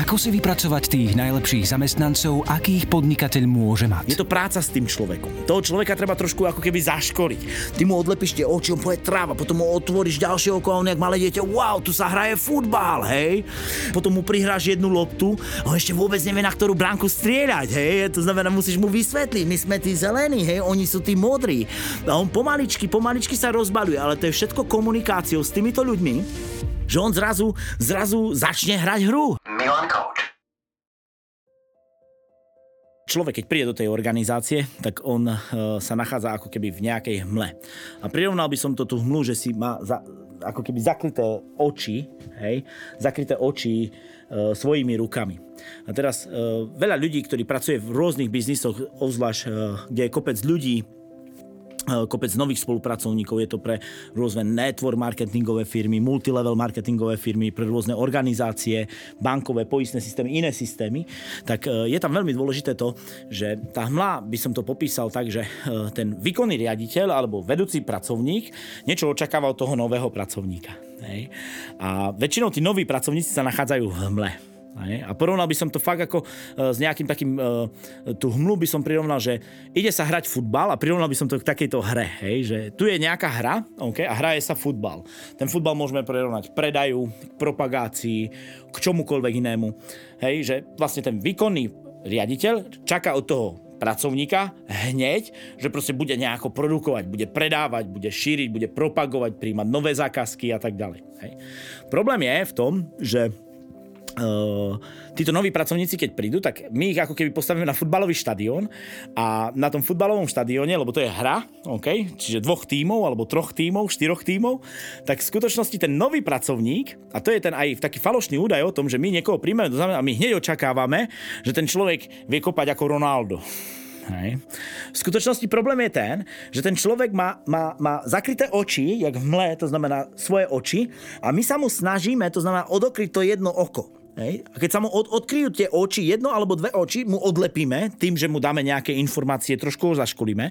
Ako si vypracovať tých najlepších zamestnancov, akých podnikateľ môže mať? Je to práca s tým človekom. Toho človeka treba trošku ako keby zaškoliť. Ty mu odlepíš tie oči, on povie tráva, potom mu otvoríš ďalšie oko a on jak malé dieťa, wow, tu sa hraje futbal, hej. Potom mu prihráš jednu loptu, on ešte vôbec nevie, na ktorú bránku strieľať, hej. To znamená, musíš mu vysvetliť, my sme tí zelení, hej, oni sú tí modrí. A on pomaličky sa rozbaľuje, ale to je všetko komunikáciou s týmito ľuďmi, že on zrazu začne hrať hru. Milan Coach. Človek, keď príde do tej organizácie, tak on sa nachádza ako keby v nejakej hmle. A prirovnal by som to tú hmlu, že si má ako keby zakryté oči, hej, svojimi rukami. A teraz veľa ľudí, ktorí pracuje v rôznych biznisoch, obzvlášť, kde je kopec ľudí, kopec nových spolupracovníkov, je to pre rôzne network marketingové firmy, multilevel marketingové firmy, pre rôzne organizácie, bankové, poistné systémy, iné systémy, tak je tam veľmi dôležité to, že tá hmla, by som to popísal tak, že ten výkonný riaditeľ alebo vedúci pracovník niečo očakáva od toho nového pracovníka. Hej. A väčšinou tí noví pracovníci sa nachádzajú v hmle. A porovnal by som to fakt ako s nejakým takým, tú hmlu by som prirovnal, že ide sa hrať futbal a prirovnal by som to k takejto hre, hej, že tu je nejaká hra, okay, a hraje sa futbal. Ten futbal môžeme prirovnať k predaju, k propagácii, k čomukoľvek inému, hej, že vlastne ten výkonný riaditeľ čaká od toho pracovníka hneď, že proste bude nejako produkovať, bude predávať, bude šíriť, bude propagovať, príjmať nové zákazky a tak ďalej. Hej. Problém je v tom, že títo noví pracovníci, keď prídu, tak my ich ako keby postavíme na futbalový štadión a na tom futbalovom štadióne, lebo to je hra, okay, čiže 2 tímov alebo 3 tímov, 4 tímov, tak v skutočnosti ten nový pracovník, a to je ten aj taký falošný údaj o tom, že my niekoho príjmeme, to znamená, my hneď očakávame, že ten človek vie kopať ako Ronaldo. Hej. V skutočnosti problém je ten, že ten človek má zakryté oči, jak v mle, to znamená svoje oči, a my sa mu snažíme, to znamená odokryť to jedno oko. Hej. A keď sa mu odkryjú tie oči, 1 alebo 2 oči, mu odlepíme tým, že mu dáme nejaké informácie, trošku ho zaškolíme,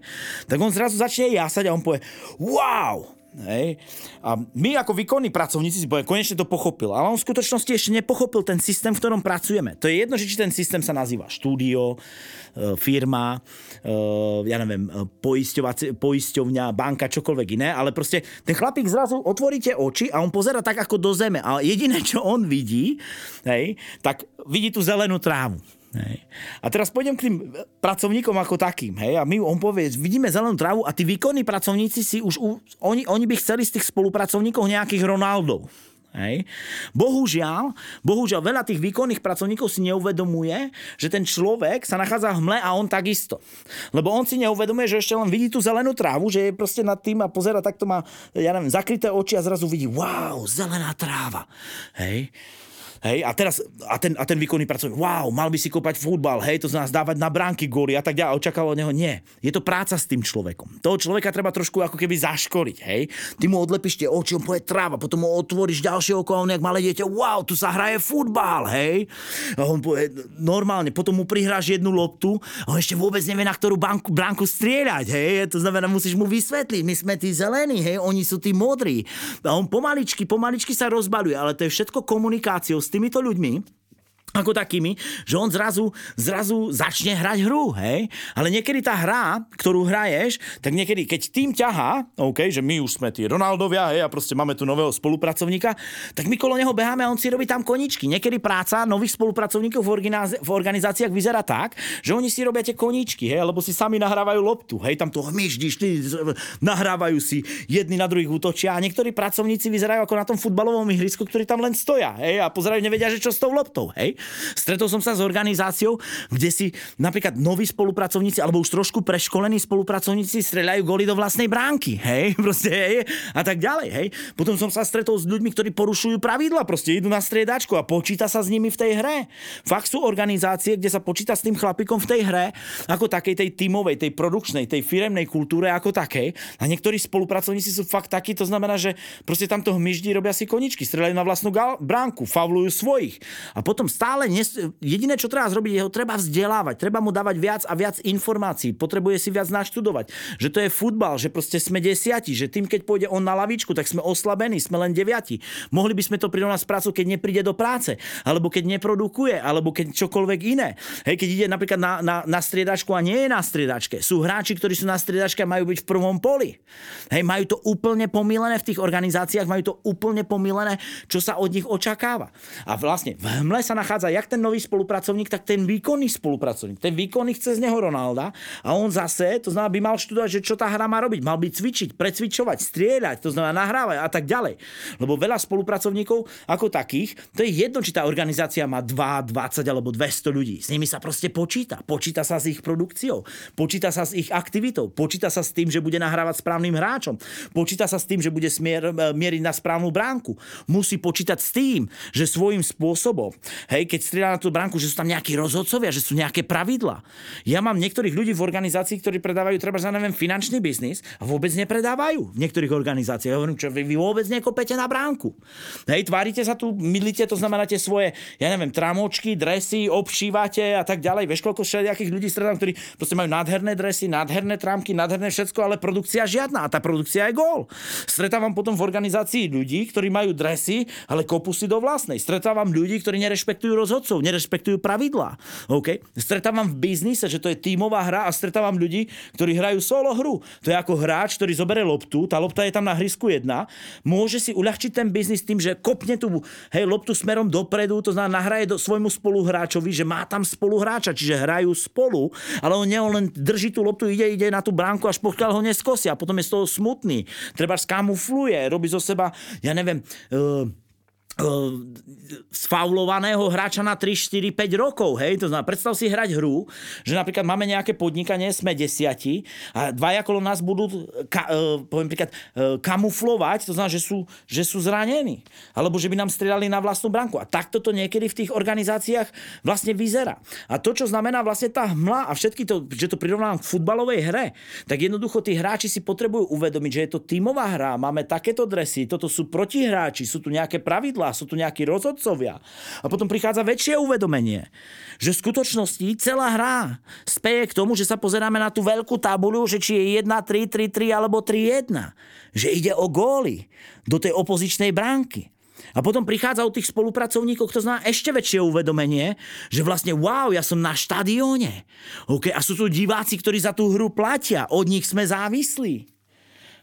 tak on zrazu začne jasať a on povie wow! Hej. A my ako výkonní pracovníci si povedali, konečne to pochopil, ale on v skutočnosti ešte nepochopil ten systém, v ktorom pracujeme. To je jedno, že či ten systém sa nazýva štúdio, firma, ja neviem, poisťovňa, banka, čokoľvek iné, ale proste ten chlapík zrazu otvoríte oči a on pozerá tak ako do zeme a jediné, čo on vidí, hej, tak vidí tú zelenú trávu. Hej. A teraz pôjdem k tým pracovníkom ako takým, hej, a on povie, vidíme zelenú trávu a tí výkonní pracovníci si už, oni by chceli z tých spolupracovníkov nejakých Ronaldov, hej. Bohužiaľ veľa tých výkonných pracovníkov si neuvedomuje, že ten človek sa nachádza v hmle a on takisto, lebo on si neuvedomuje, že ešte len vidí tú zelenú trávu, že je proste nad tým a pozera, takto má, ja neviem, zakryté oči a zrazu vidí, wow, zelená tráva, hej. Hej, a teraz a ten výkonný pracovník, wow, mal by si kopať futbal, hej, to z nás dávať na bránky góly a tak ďalej, očakával od neho, nie. Je to práca s tým človekom. Toho človeka treba trošku ako keby zaškoliť, hej. Ty mu odlepíš tie oči, on povie tráva, potom mu otvoríš ďalšie oko a on jak malé dieťa, wow, tu sa hraje futbal, hej. A on povie normálne, potom mu prihráš jednu loptu a on ešte vôbec nevie, na ktorú bránku strieľať, hej. To znamená, musíš mu vysvetliť, my sme tí zelení, hej, oni sú tí modrí. A on pomaličky sa rozbaľuje, ale to je všetko komunikáciou s týmito ľuďmi ako takými, že on zrazu začne hrať hru, hej? Ale niekedy tá hra, ktorú hraješ, tak niekedy, keď tým ťahá, okay, že my už sme tí Ronaldovia, hej, a proste máme tu nového spolupracovníka, tak my kolo neho beháme a on si robí tam koničky. Niekedy práca nových spolupracovníkov v organizáciách vyzerá tak, že oni si robia tie koničky, hej, lebo si sami nahrávajú loptu, hej, tam to hmyždíš, nahrávajú si, jedni na druhých útočia a niektorí pracovníci vyzerajú ako na tom futbalovom ihrisku, ktorí tam len stoja, hej, a pozerajú, nevedia, že čo s tou loptou, hej. Stretol som sa s organizáciou, kde si napríklad noví spolupracovníci alebo už trošku preškolení spolupracovníci streľajú góly do vlastnej bránky, hej, proste, hej, a tak ďalej, hej. Potom som sa stretol s ľuďmi, ktorí porušujú pravidla, proste idú na striedačku a počíta sa s nimi v tej hre. Fakt sú organizácie, kde sa počíta s tým chlapikom v tej hre, ako takej tej tímovej, tej produkčnej, tej firemnej kultúre ako takej. A niektorí spolupracovníci sú fakt takí, to znamená, že proste tamto hmyždi, robia si koničky, streľajú na vlastnú bránku, faulujú svojich. A potom stále, jediné, čo treba zrobiť, je ho treba vzdelávať, treba mu dávať viac a viac informácií, potrebuje si viac naštudovať, že to je futbal, že proste sme 10, že tým, keď pôjde on na lavičku, tak sme oslabení, sme len 9. Mohli by sme to prirovnať s prácou, keď nepríde do práce, alebo keď neprodukuje, alebo keď čokoľvek iné. Hej, keď ide napríklad na striedačku a nie je na striedačke. Sú hráči, ktorí sú na striedačke a majú byť v prvom poli. Hej, majú to úplne pomýlené v tých organizáciách, majú to úplne pomýlené, čo sa od nich očakáva. A vlastne v hmle sa nachádza jak ten nový spolupracovník, tak ten výkonný spolupracovník. Ten výkonný chce z neho Ronalda a on zase, to znamená, by mal študovať, že čo tá hra má robiť, mal by cvičiť, precvičovať, strieľať, to znamená nahrávať a tak ďalej. Lebo veľa spolupracovníkov ako takých, to je jedno, či tá organizácia má 2, 20 alebo 200 ľudí. S nimi sa proste počíta. Počíta sa s ich produkciou, počíta sa s ich aktivitou, počíta sa s tým, že bude nahrávať správnym hráčom, počíta sa s tým, že bude mieriť na správnu bránku. Musí počítať s tým, že svojím spôsobom, hej, keď strieľa na tú bránku, že sú tam nejakí rozhodcovia, že sú nejaké pravidlá. Ja mám niektorých ľudí v organizácii, ktorí predávajú treba za neviem finančný biznis a vôbec nepredávajú v niektorých organizáciách. Ja hovorím, čo vy vôbec nekopete na bránku. Hej, tvárite sa tu, mydlite, to znamená tie svoje, ja neviem, tramočky, dresy, obšívate a tak ďalej. Vieš, koľko všelijakých ľudí stretám, ktorí proste majú nádherné dresy, nádherné trámky, nádherné všetko, ale produkcia žiadna a tá produkcia je gól. Stretávam potom v organizácii ľudí, ktorí majú dresy, ale kopú si do vlastnej. Stretávam ľudí, ktorí nerešpektujú rozhodcov, nerešpektujú pravidlá. OK? Stretávam v biznise, že to je tímová hra a stretávam ľudí, ktorí hrajú solo hru. To je ako hráč, ktorý zoberie loptu, tá lopta je tam na hrisku jedna, môže si uľahčiť ten biznis tým, že kopne tú, hej, loptu smerom dopredu, to znamená nahraje do svojmu spoluhráčovi, že má tam spoluhráča, čiže hrajú spolu, ale on len drží tú loptu, ide na tú bránku, až pokiaľ ho neskosia, potom je z toho smutný. Treba skamufluje, robí zo seba, ja neviem, sfaulovaného hráča na 3, 4, 5 rokov, hej? To znamená, predstav si hrať hru, že napríklad máme nejaké podnikanie, sme 10 a dvaja kolo nás budú kamuflovať, to znamená, že sú zranení. Alebo že by nám strieľali na vlastnú branku. A takto to niekedy v tých organizáciách vlastne vyzerá. A to, čo znamená vlastne tá hmla a všetky to, že to prirovnám k futbalovej hre, tak jednoducho tí hráči si potrebujú uvedomiť, že je to tímová hra, máme takéto dresy, toto sú protihráči, sú tu nejaké pravidlá, sú tu nejakí rozhodcovia. A potom prichádza väčšie uvedomenie, že v skutočnosti celá hra speje k tomu, že sa pozeráme na tú veľkú tabuľu, že či je 1-3, 3-3 alebo 3-1. Že ide o góly do tej opozičnej bránky. A potom prichádza od tých spolupracovníkov, kto zná ešte väčšie uvedomenie, že vlastne wow, ja som na štadióne. Okay, a sú tu diváci, ktorí za tú hru platia. Od nich sme závislí.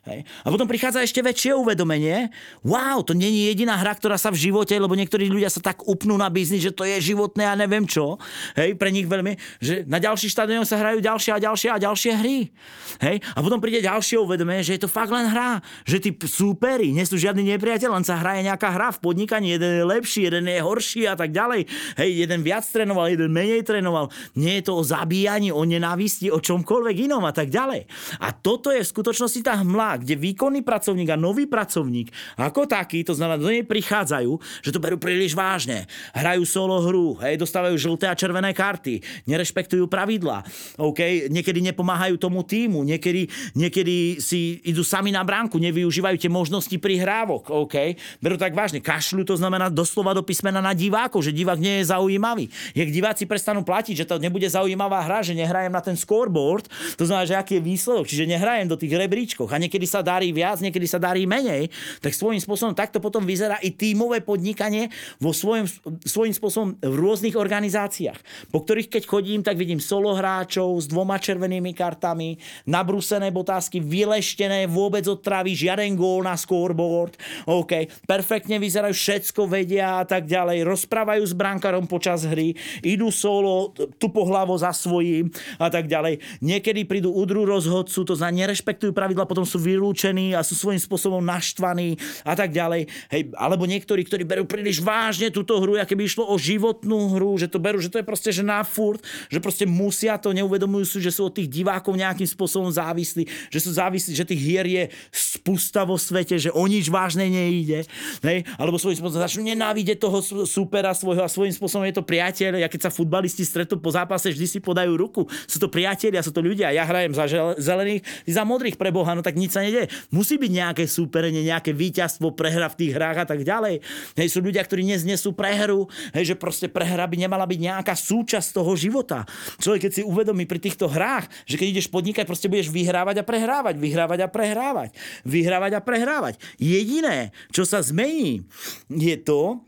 Hej. A potom prichádza ešte väčšie uvedomenie. Wow, to nie je jediná hra, ktorá sa v živote, lebo niektorí ľudia sa tak upnú na biznis, že to je životné a neviem čo. Hej, pre nich veľmi, že na ďalší štadión sa hrajú ďalšie a ďalšie a ďalšie hry. Hej. A potom príde ďalšie uvedomenie, že je to fakt len hra, že tí súperi nie sú žiadny nepriateľ, len sa hraje nejaká hra v podnikaní, jeden je lepší, jeden je horší a tak ďalej. Hej, jeden viac trénoval, jeden menej trénoval. Nie je to o zabíjaní, o nenávisti, o čomkoľvek inom a tak ďalej. A toto je v skutočnosti tá hmla, kde výkonný pracovník a nový pracovník ako taký, to znamená, do nej prichádzajú, že to berú príliš vážne. Hrajú solo hru, hej, dostávajú žlté a červené karty, nerešpektujú pravidlá. OK, niekedy nepomáhajú tomu tímu, niekedy si idú sami na bránku, nevyužívajú tie možnosti prihrávok, OK? Berú tak vážne, kašľú, to znamená doslova do písmena na divákov, že divák nie je zaujímavý. Keď diváci prestanú platiť, že to nebude zaujímavá hra, že nehrajem na ten scoreboard, to znamená, že aký je výsledok, čiže nehrajem do tých rebríčkov. A niekedy sa darí viac, niekedy sa darí menej, tak svojím spôsobom takto potom vyzerá i tímové podnikanie vo svojím spôsobom v rôznych organizáciách, po ktorých keď chodím, tak vidím solo hráčov s 2 červenými kartami, nabrúsené botázky, vyleštené vôbec od travy, žiaden gól na scoreboard, OK, perfektne vyzerajú, všetko vedia a tak ďalej, rozprávajú s brankárom počas hry, idú solo, tupohlavo za svojím a tak ďalej. Niekedy prídu udru rozhodcu, to znamená nerešpektujú pravidla, potom sú vylúčení a sú svojím spôsobom naštvaní a tak ďalej. Hej, alebo niektorí, ktorí berú príliš vážne túto hru, ako by išlo o životnú hru, že to berú, že to je proste že na furt, že proste musia to, neuvedomujú si, že sú od tých divákov nejakým spôsobom závislí, že sú závislí, že tých hier je spusta vo svete, že o nič vážne nejde. Hej, alebo svojím spôsobom začnú nenávidieť toho supera svojho a svojím spôsobom je to priateľ. Ja keď sa futbalisti stretnú po zápase, vždy si podajú ruku. Sú to priatelia, sú to ľudia. Ja hrajem za zelených, za modrých, pre Boha, no tak nič sa nedieje. Musí byť nejaké súperenie, nejaké víťazstvo, prehra v tých hrách a tak ďalej. Hej, sú ľudia, ktorí neznesú prehru, hej, že proste prehra by nemala byť nejaká súčasť toho života. Človek, keď si uvedomí pri týchto hrách, že keď ideš podnikať, proste budeš vyhrávať a prehrávať, vyhrávať a prehrávať, vyhrávať a prehrávať. Jediné, čo sa zmení, je to,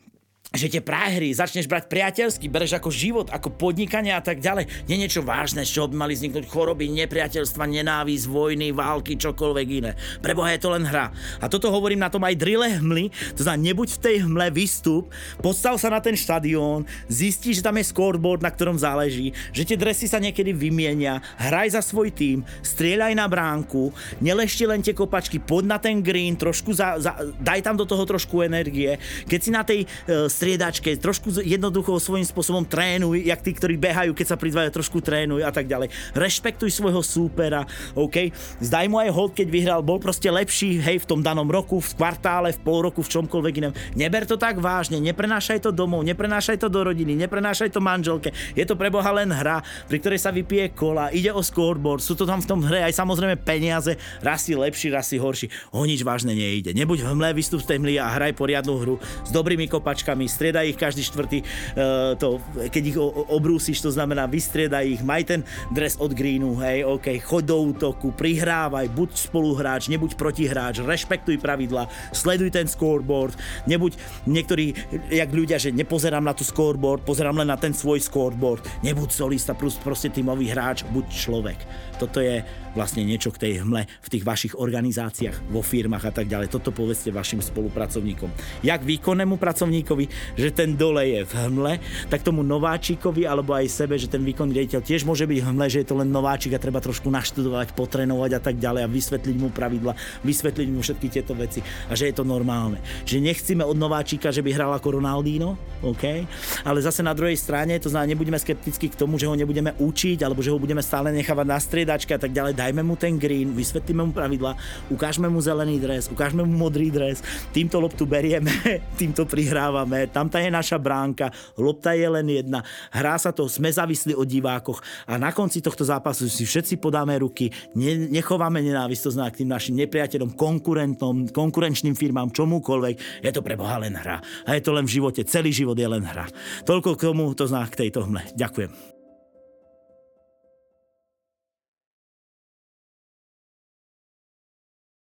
že tie prehry začneš brať priateľsky, bereš ako život, ako podnikanie a tak ďalej. Nie niečo vážne, z čoho by mali vzniknúť choroby, nepriateľstva, nenávisť, vojny, války, čokoľvek iné. Preboha, je to len hra. A toto hovorím na tom aj drille hmly, to znamená, nebuď v tej hmle, vystup, postav sa na ten štadión, zisti, že tam je scoreboard, na ktorom záleží, že tie dresy sa niekedy vymienia, hraj za svoj tím, strieľaj na bránku, nelešte len tie kopačky, pod na ten green, trošku daj tam do toho trošku energie. Keď si na tej striedačke, trošku jednoducho svojím spôsobom trénuj, jak tí, ktorí behajú, keď sa pridvajú, trošku trénuj a tak ďalej. Rešpektuj svojho súpera, OK? Zdaj mu aj hold, keď vyhral, bol proste lepší, hej, v tom danom roku, v kvartále, v pol roku, v čomkoľvek inom. Neber to tak vážne, neprenášaj to domov, neprenášaj to do rodiny, neprenášaj to manželke. Je to preboha len hra, pri ktorej sa vypije kola, ide o scoreboard, sú to tam v tom hre aj samozrejme peniaze, raz si lepší, raz si horší. O nič vážne nejde. Nebuď hmle, vystup z tej hmly a hraj poriadnu hru s dobrými kopačkami. Striedaj ich každý štvrtý, keď ich obrúsiš, to znamená vystriedaj ich, maj ten dres od greenu, hej, OK, choď do útoku, prihrávaj, buď spoluhráč, nebuď protihráč, rešpektuj pravidla, sleduj ten scoreboard, nebuď niektorí, jak ľudia, že nepozerám na tú scoreboard, pozerám len na ten svoj scoreboard, nebuď solista, proste tímový hráč, buď človek. Toto je vlastne niečo k tej hmle v tých vašich organizáciách, vo firmách a tak ďalej. Toto povedzte vašim spolupracovníkom. Jak výkonnému pracovníkovi, že ten dole je v hmle, tak tomu nováčikovi alebo aj sebe, že ten výkonný riaditeľ tiež môže byť v hmle, že je to len nováčik a treba trošku naštudovať, potrénovať a tak ďalej a vysvetliť mu pravidla, vysvetliť mu všetky tieto veci a že je to normálne. Že nechcíme od nováčika, že by hral ako Ronaldinho, OK? Ale zase na druhej strane, to znamená, nebudeme skeptickí k tomu, že ho nebudeme učiť alebo že ho budeme stále nechávať na striedačke a tak ďalej. Dajme mu ten green, vysvetlíme mu pravidla, ukážme mu zelený dres, ukážme mu modrý dres, týmto loptu berieme, týmto prihrávame, tamta je naša bránka, lopta je len jedna, hrá sa to, sme závislí od divákoch a na konci tohto zápasu si všetci podáme ruky, nechováme nenávisť, to znamená k tým našim nepriateľom, konkurentom, konkurenčným firmám, čomukoľvek, je to preboha len hra a je to len v živote, celý život je len hra. Toľko k tomu, to znamená k tejto hmle. Ďakujem.